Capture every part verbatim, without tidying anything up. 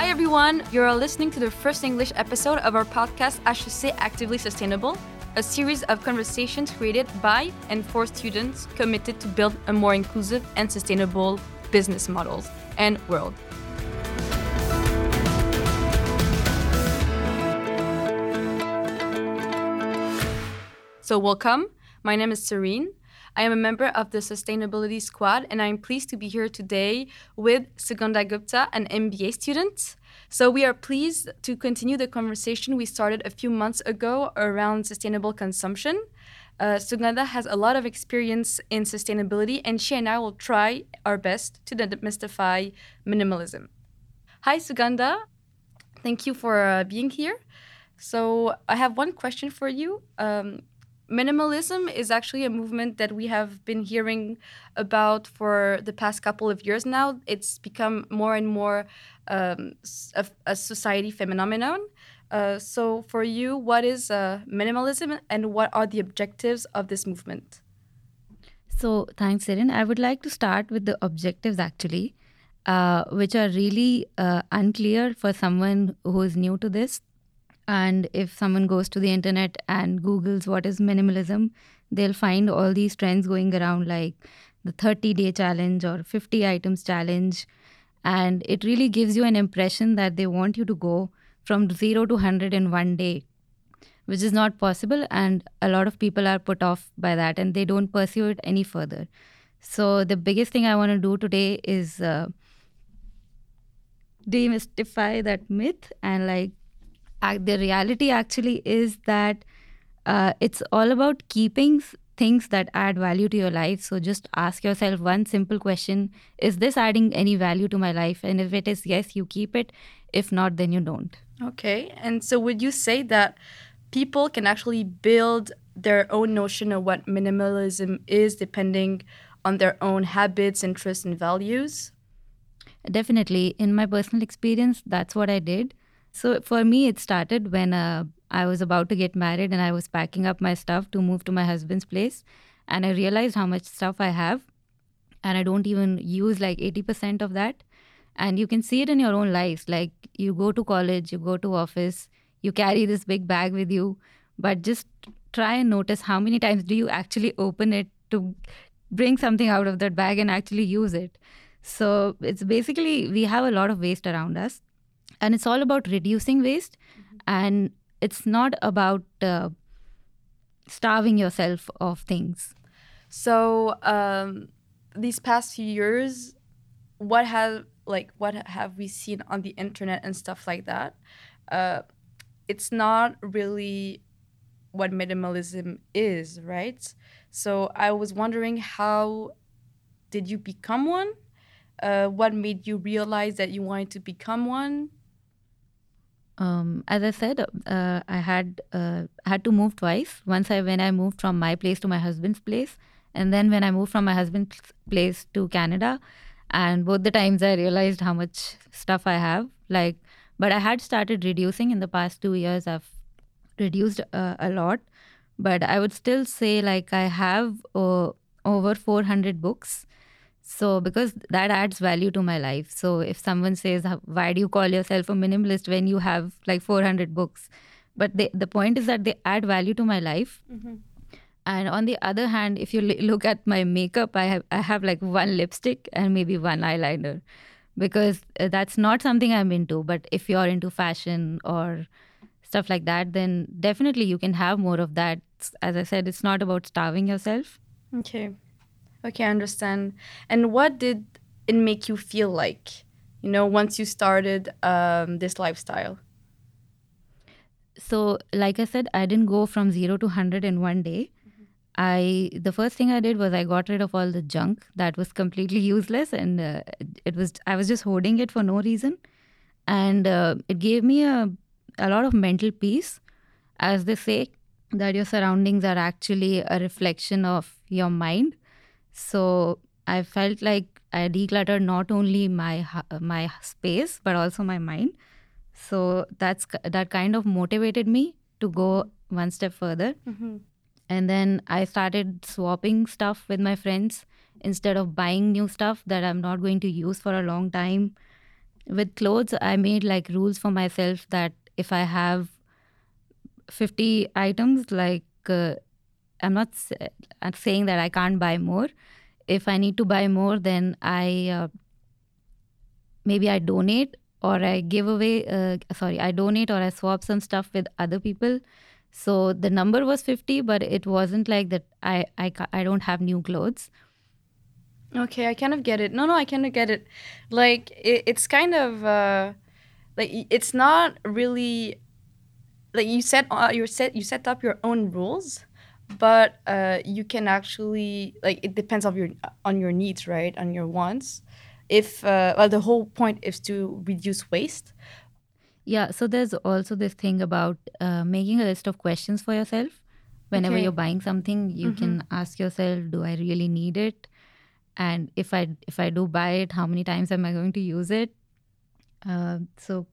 Hi everyone, you are listening to the first English episode of our podcast H E C Actively Sustainable, a series of conversations created by and for students committed to build a more inclusive and sustainable business models and world. So welcome, my name is Serene. I am a member of the Sustainability Squad, and I'm pleased to be here today with Sugandha Gupta, an M B A student. So we are pleased to continue the conversation we started a few months ago around sustainable consumption. Uh, Sugandha has a lot of experience in sustainability, and she and I will try our best to demystify minimalism. Hi, Sugandha. Thank you for uh, being here. So I have one question for you. Um, Minimalism is actually a movement that we have been hearing about for the past couple of years now. It's become more and more um, a, a society phenomenon. Uh, so for you, what is uh, minimalism and what are the objectives of this movement? So thanks, Erin. I would like to start with the objectives, actually, uh, which are really uh, unclear for someone who is new to this. And if someone goes to the internet and Googles what is minimalism, they'll find all these trends going around, like the thirty-day challenge or fifty items challenge. And it really gives you an impression that they want you to go from zero to one hundred in one day, which is not possible. And a lot of people are put off by that and they don't pursue it any further. So the biggest thing I want to do today is uh, demystify that myth and like, the reality actually is that uh, it's all about keeping things that add value to your life. So just ask yourself one simple question. Is this adding any value to my life? And if it is, yes, you keep it. If not, then you don't. Okay. And so would you say that people can actually build their own notion of what minimalism is depending on their own habits, interests, and values? Definitely. In my personal experience, that's what I did. So for me, it started when uh, I was about to get married and I was packing up my stuff to move to my husband's place. And I realized how much stuff I have. And I don't even use like eighty percent of that. And you can see it in your own lives. Like you go to college, you go to office, you carry this big bag with you. But just try and notice how many times do you actually open it to bring something out of that bag and actually use it. So it's basically we have a lot of waste around us. And it's all about reducing waste. Mm-hmm. And it's not about uh, starving yourself of things. So um, these past few years, what have like what have we seen on the internet and stuff like that? Uh, it's not really what minimalism is, right? So I was wondering, how did you become one? Uh, what made you realize that you wanted to become one? Um, as I said, uh, I had uh, had to move twice. Once I when I moved from my place to my husband's place, and then when I moved from my husband's place to Canada, and both the times I realized how much stuff I have. Like, but I had started reducing in the past two years. I've reduced uh, a lot, but I would still say like I have uh, over four hundred books. So because that adds value to my life. So if someone says, why do you call yourself a minimalist when you have like four hundred books? But they, the point is that they add value to my life. Mm-hmm. And on the other hand, if you look at my makeup, I have, I have like one lipstick and maybe one eyeliner, because that's not something I'm into. But if you're into fashion or stuff like that, then definitely you can have more of that. As I said, it's not about starving yourself. Okay. Okay, I understand. And what did it make you feel like, you know, once you started um, this lifestyle? So, like I said, I didn't go from zero to one hundred in one day. Mm-hmm. I the first thing I did was I got rid of all the junk that was completely useless, and uh, it was I was just hoarding it for no reason, and uh, it gave me a a lot of mental peace, as they say that your surroundings are actually a reflection of your mind. So I felt like I decluttered not only my my space, but also my mind. So that's that kind of motivated me to go one step further. Mm-hmm. And then I started swapping stuff with my friends instead of buying new stuff that I'm not going to use for a long time. with clothes, I made like rules for myself that if I have fifty items, like uh, I'm not I'm saying that I can't buy more. If I need to buy more, then I uh, maybe I donate or I give away, uh, sorry, I donate or I swap some stuff with other people. So the number was fifty, but it wasn't like that I, I, I don't have new clothes. Okay, I kind of get it. No, no, I kind of get it. Like, it, it's kind of, uh, like, it's not really, like, you set, uh, you set, you set up your own rules, but uh, you can actually, like, it depends on your, on your needs, right? On your wants. If, uh, well, the whole point is to reduce waste. Yeah, so there's also this thing about uh, making a list of questions for yourself. Whenever okay. you're buying something, you mm-hmm. can ask yourself, do I really need it? And if I if I do buy it, how many times am I going to use it? Uh, so,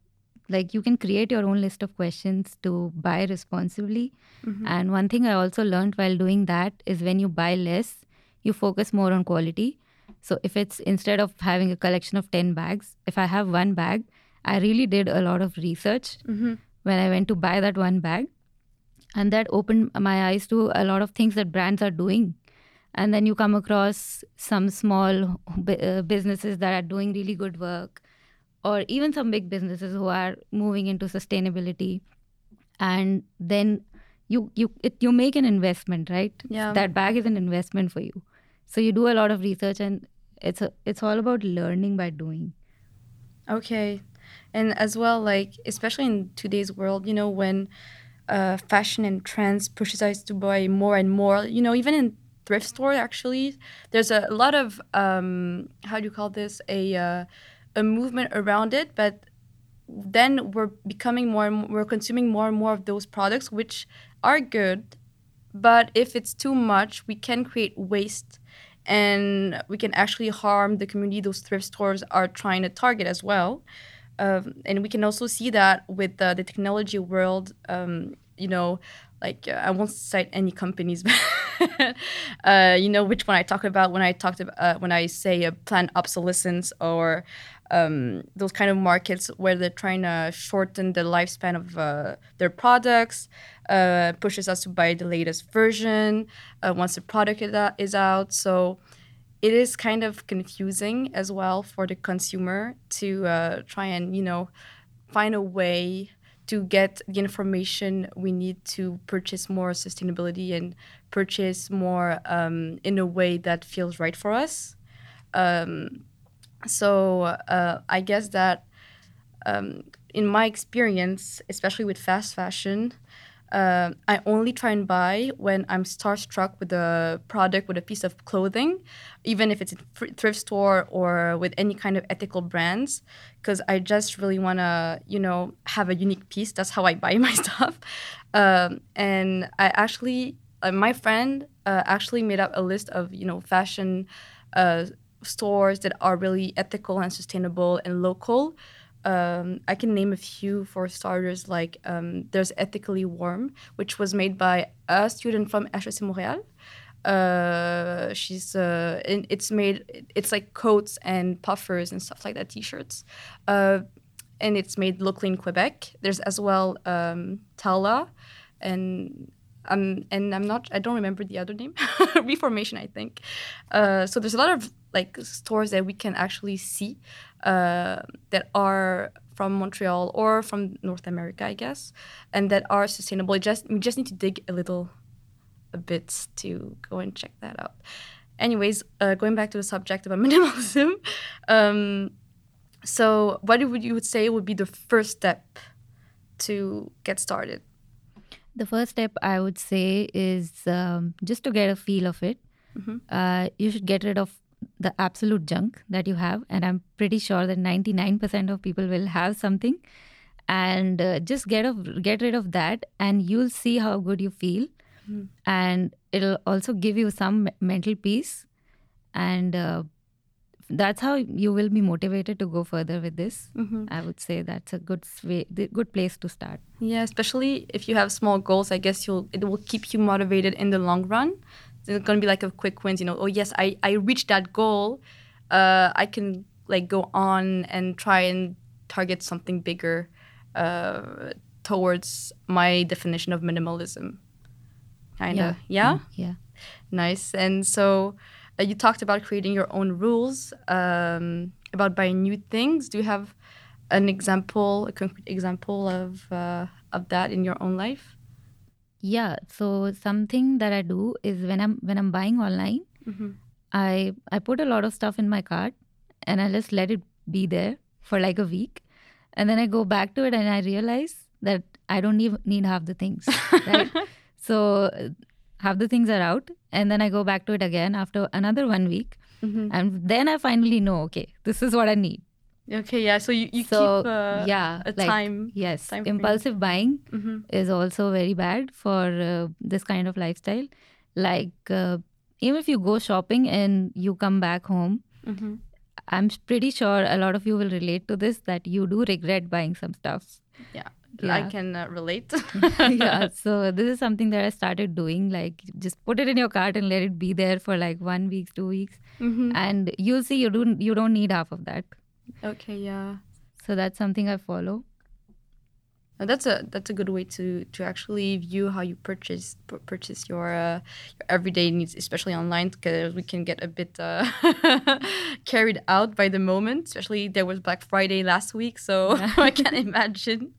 like, you can create your own list of questions to buy responsibly. Mm-hmm. And one thing I also learned while doing that is when you buy less, you focus more on quality. So if it's, instead of having a collection of ten bags, if I have one bag, I really did a lot of research mm-hmm. when I went to buy that one bag. And that opened my eyes to a lot of things that brands are doing. And then you come across some small uh, businesses that are doing really good work, or even some big businesses who are moving into sustainability. And then you you it, you make an investment, right? Yeah. That bag is an investment for you. So you do a lot of research, and it's a, it's all about learning by doing. Okay. And as well, like, especially in today's world, you know, when uh, fashion and trends pushes us to buy more and more, you know, even in thrift store, actually, there's a lot of, um, how do you call this, a uh, a movement around it. But then we're becoming more, and more, we're consuming more and more of those products, which are good. But if it's too much, we can create waste. And we can actually harm the community those thrift stores are trying to target as well. Um, and we can also see that with uh, the technology world, um, you know, like uh, I won't cite any companies, but uh, you know which one I talk about when I talked about uh, when I say uh, planned obsolescence or um, those kind of markets where they're trying to shorten the lifespan of uh, their products, uh, pushes us to buy the latest version uh, once the product is out. So it is kind of confusing as well for the consumer to uh, try and you know find a way to get the information we need to purchase more sustainability and purchase more um, in a way that feels right for us. Um, so uh, I guess that um, in my experience, especially with fast fashion, uh, I only try and buy when I'm starstruck with a product, with a piece of clothing, even if it's a thrift store or with any kind of ethical brands, because I just really want to, you know, have a unique piece. That's how I buy my stuff. Um, and I actually, uh, my friend uh, actually made up a list of, you know, fashion uh, stores that are really ethical and sustainable and local. Um, I can name a few for starters, like um, there's Ethically Warm, which was made by a student from H S C Montreal. Uh, she's uh, and it's made, it's like coats and puffers and stuff like that, t-shirts. Uh, and it's made locally in Quebec. There's as well um, Tala, and um, and I'm not, I don't remember the other name, Reformation, I think. Uh, so there's a lot of like stores that we can actually see uh, that are from Montreal or from North America, I guess, and that are sustainable. It just we just need to dig a little a bit to go and check that out. Anyways, uh, going back to the subject about minimalism. Um, so what would you would say would be the first step to get started? The first step I would say is um, just to get a feel of it. Mm-hmm. Uh, you should get rid of the absolute junk that you have, and I'm pretty sure that ninety-nine percent of people will have something, and uh, just get of, get rid of that, and you'll see how good you feel. Mm. And it'll also give you some mental peace, and uh, that's how you will be motivated to go further with this. Mm-hmm. I would say that's a good way, good place to start. Yeah, especially if you have small goals, I guess you'll it will keep you motivated in the long run. It's going to be like a quick win, you know, oh yes, I, I reached that goal. Uh, I can like go on and try and target something bigger uh, towards my definition of minimalism. Kind of, yeah. yeah? Yeah. Nice. And so uh, you talked about creating your own rules, um, about buying new things. Do you have an example, a concrete example of uh, of that in your own life? Yeah. So something that I do is when I'm when I'm buying online, mm-hmm. I I put a lot of stuff in my cart and I just let it be there for like a week. And then I go back to it and I realize that I don't even need half the things. Right? So half the things are out. And then I go back to it again after another one week. Mm-hmm. And then I finally know, okay, this is what I need. Okay, yeah. So you, you so, keep uh, yeah, a like, time. Yes, time impulsive frame. Buying mm-hmm. is also very bad for uh, this kind of lifestyle. Like uh, even if you go shopping and you come back home, mm-hmm. I'm pretty sure a lot of you will relate to this, that you do regret buying some stuff. Yeah, yeah. I can uh, relate. Yeah, so this is something that I started doing. Like just put it in your cart and let it be there for like one week, two weeks. Mm-hmm. And you'll see you don't, you don't need half of that. Okay, yeah. So that's something I follow. And that's a that's a good way to, to actually view how you purchase p- purchase your, uh, your everyday needs, especially online, because we can get a bit uh, carried out by the moment. Especially there was Black Friday last week, so yeah. I can't imagine.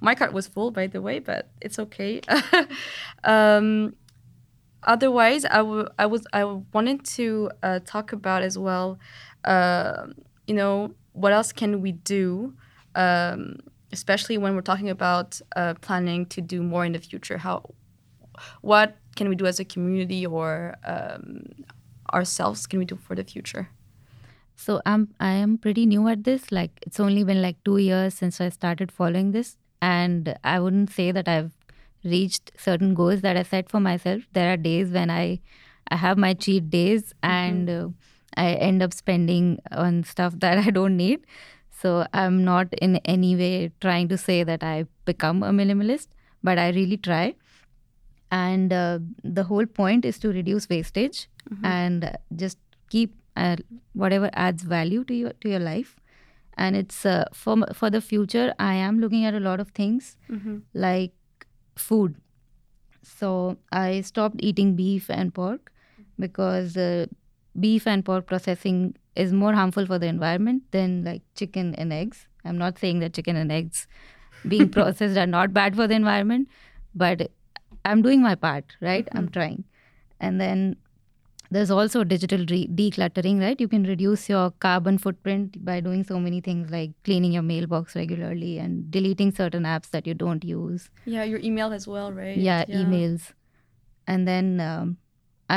My cart was full, by the way, but it's okay. um, otherwise, I w- I was I wanted to uh, talk about as well. Uh, You know, what else can we do, um, especially when we're talking about uh, planning to do more in the future? How, what can we do as a community or um, ourselves can we do for the future? So I'm, I am pretty new at this. Like, it's only been like two years since I started following this. And I wouldn't say that I've reached certain goals that I set for myself. There are days when I, I have my cheat days mm-hmm. and... Uh, I end up spending on stuff that I don't need. So I'm not in any way trying to say that I become a minimalist, but I really try. And uh, the whole point is to reduce wastage mm-hmm. and just keep uh, whatever adds value to your to your life. And it's uh, for for the future, I am looking at a lot of things mm-hmm. like food. So I stopped eating beef and pork because... Uh, beef and pork processing is more harmful for the environment than like chicken and eggs. I'm not saying that chicken and eggs being processed are not bad for the environment, but I'm doing my part, right? Mm-hmm. I'm trying. And then there's also digital re- decluttering, right? You can reduce your carbon footprint by doing so many things like cleaning your mailbox regularly and deleting certain apps that you don't use. Yeah, your email as well, right? Yeah, yeah. Emails. And then... Um,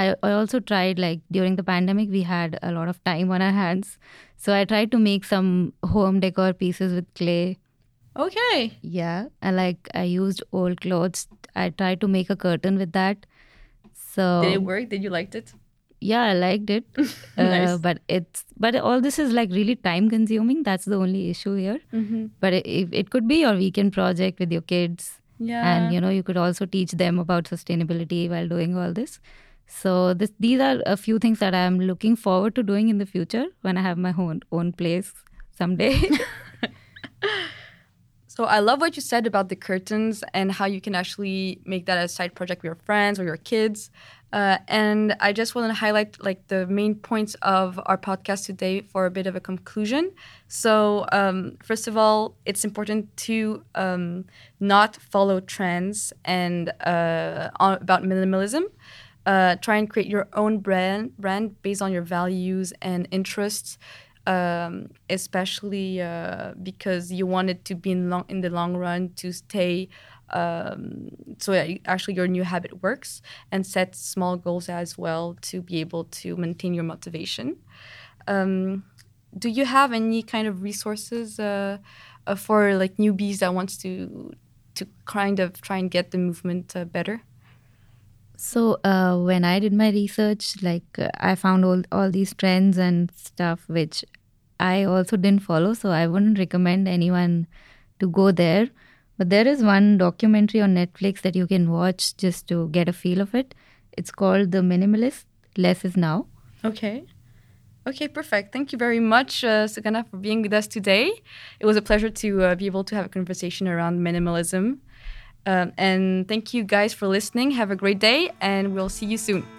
I, I also tried, like, during the pandemic, we had a lot of time on our hands. So I tried to make some home decor pieces with clay. Okay. Yeah. And, like, I used old clothes. I tried to make a curtain with that. So did it work? Did you liked it? Yeah, I liked it. Nice. Uh, but it's but all this is, like, really time-consuming. That's the only issue here. Mm-hmm. But it, it could be your weekend project with your kids. Yeah. And, you know, you could also teach them about sustainability while doing all this. So this, these are a few things that I'm looking forward to doing in the future when I have my own own place someday. So I love what you said about the curtains and how you can actually make that a side project with your friends or your kids. Uh, and I just want to highlight like the main points of our podcast today for a bit of a conclusion. So um, first of all, it's important to um, not follow trends and uh, on, about minimalism. Uh, try and create your own brand brand based on your values and interests, um, especially uh, because you want it to be in, long, in the long run to stay um, so that you, actually your new habit works, and set small goals as well to be able to maintain your motivation. Um, do you have any kind of resources uh, uh, for like newbies that wants to to kind of try and get the movement uh, better? So uh, when I did my research, like uh, I found all, all these trends and stuff, which I also didn't follow. So I wouldn't recommend anyone to go there. But there is one documentary on Netflix that you can watch just to get a feel of it. It's called The Minimalist, Less Is Now. Okay. Okay, perfect. Thank you very much, uh, Sugandha, for being with us today. It was a pleasure to uh, be able to have a conversation around minimalism. Um, and thank you guys for listening. Have a great day, and we'll see you soon.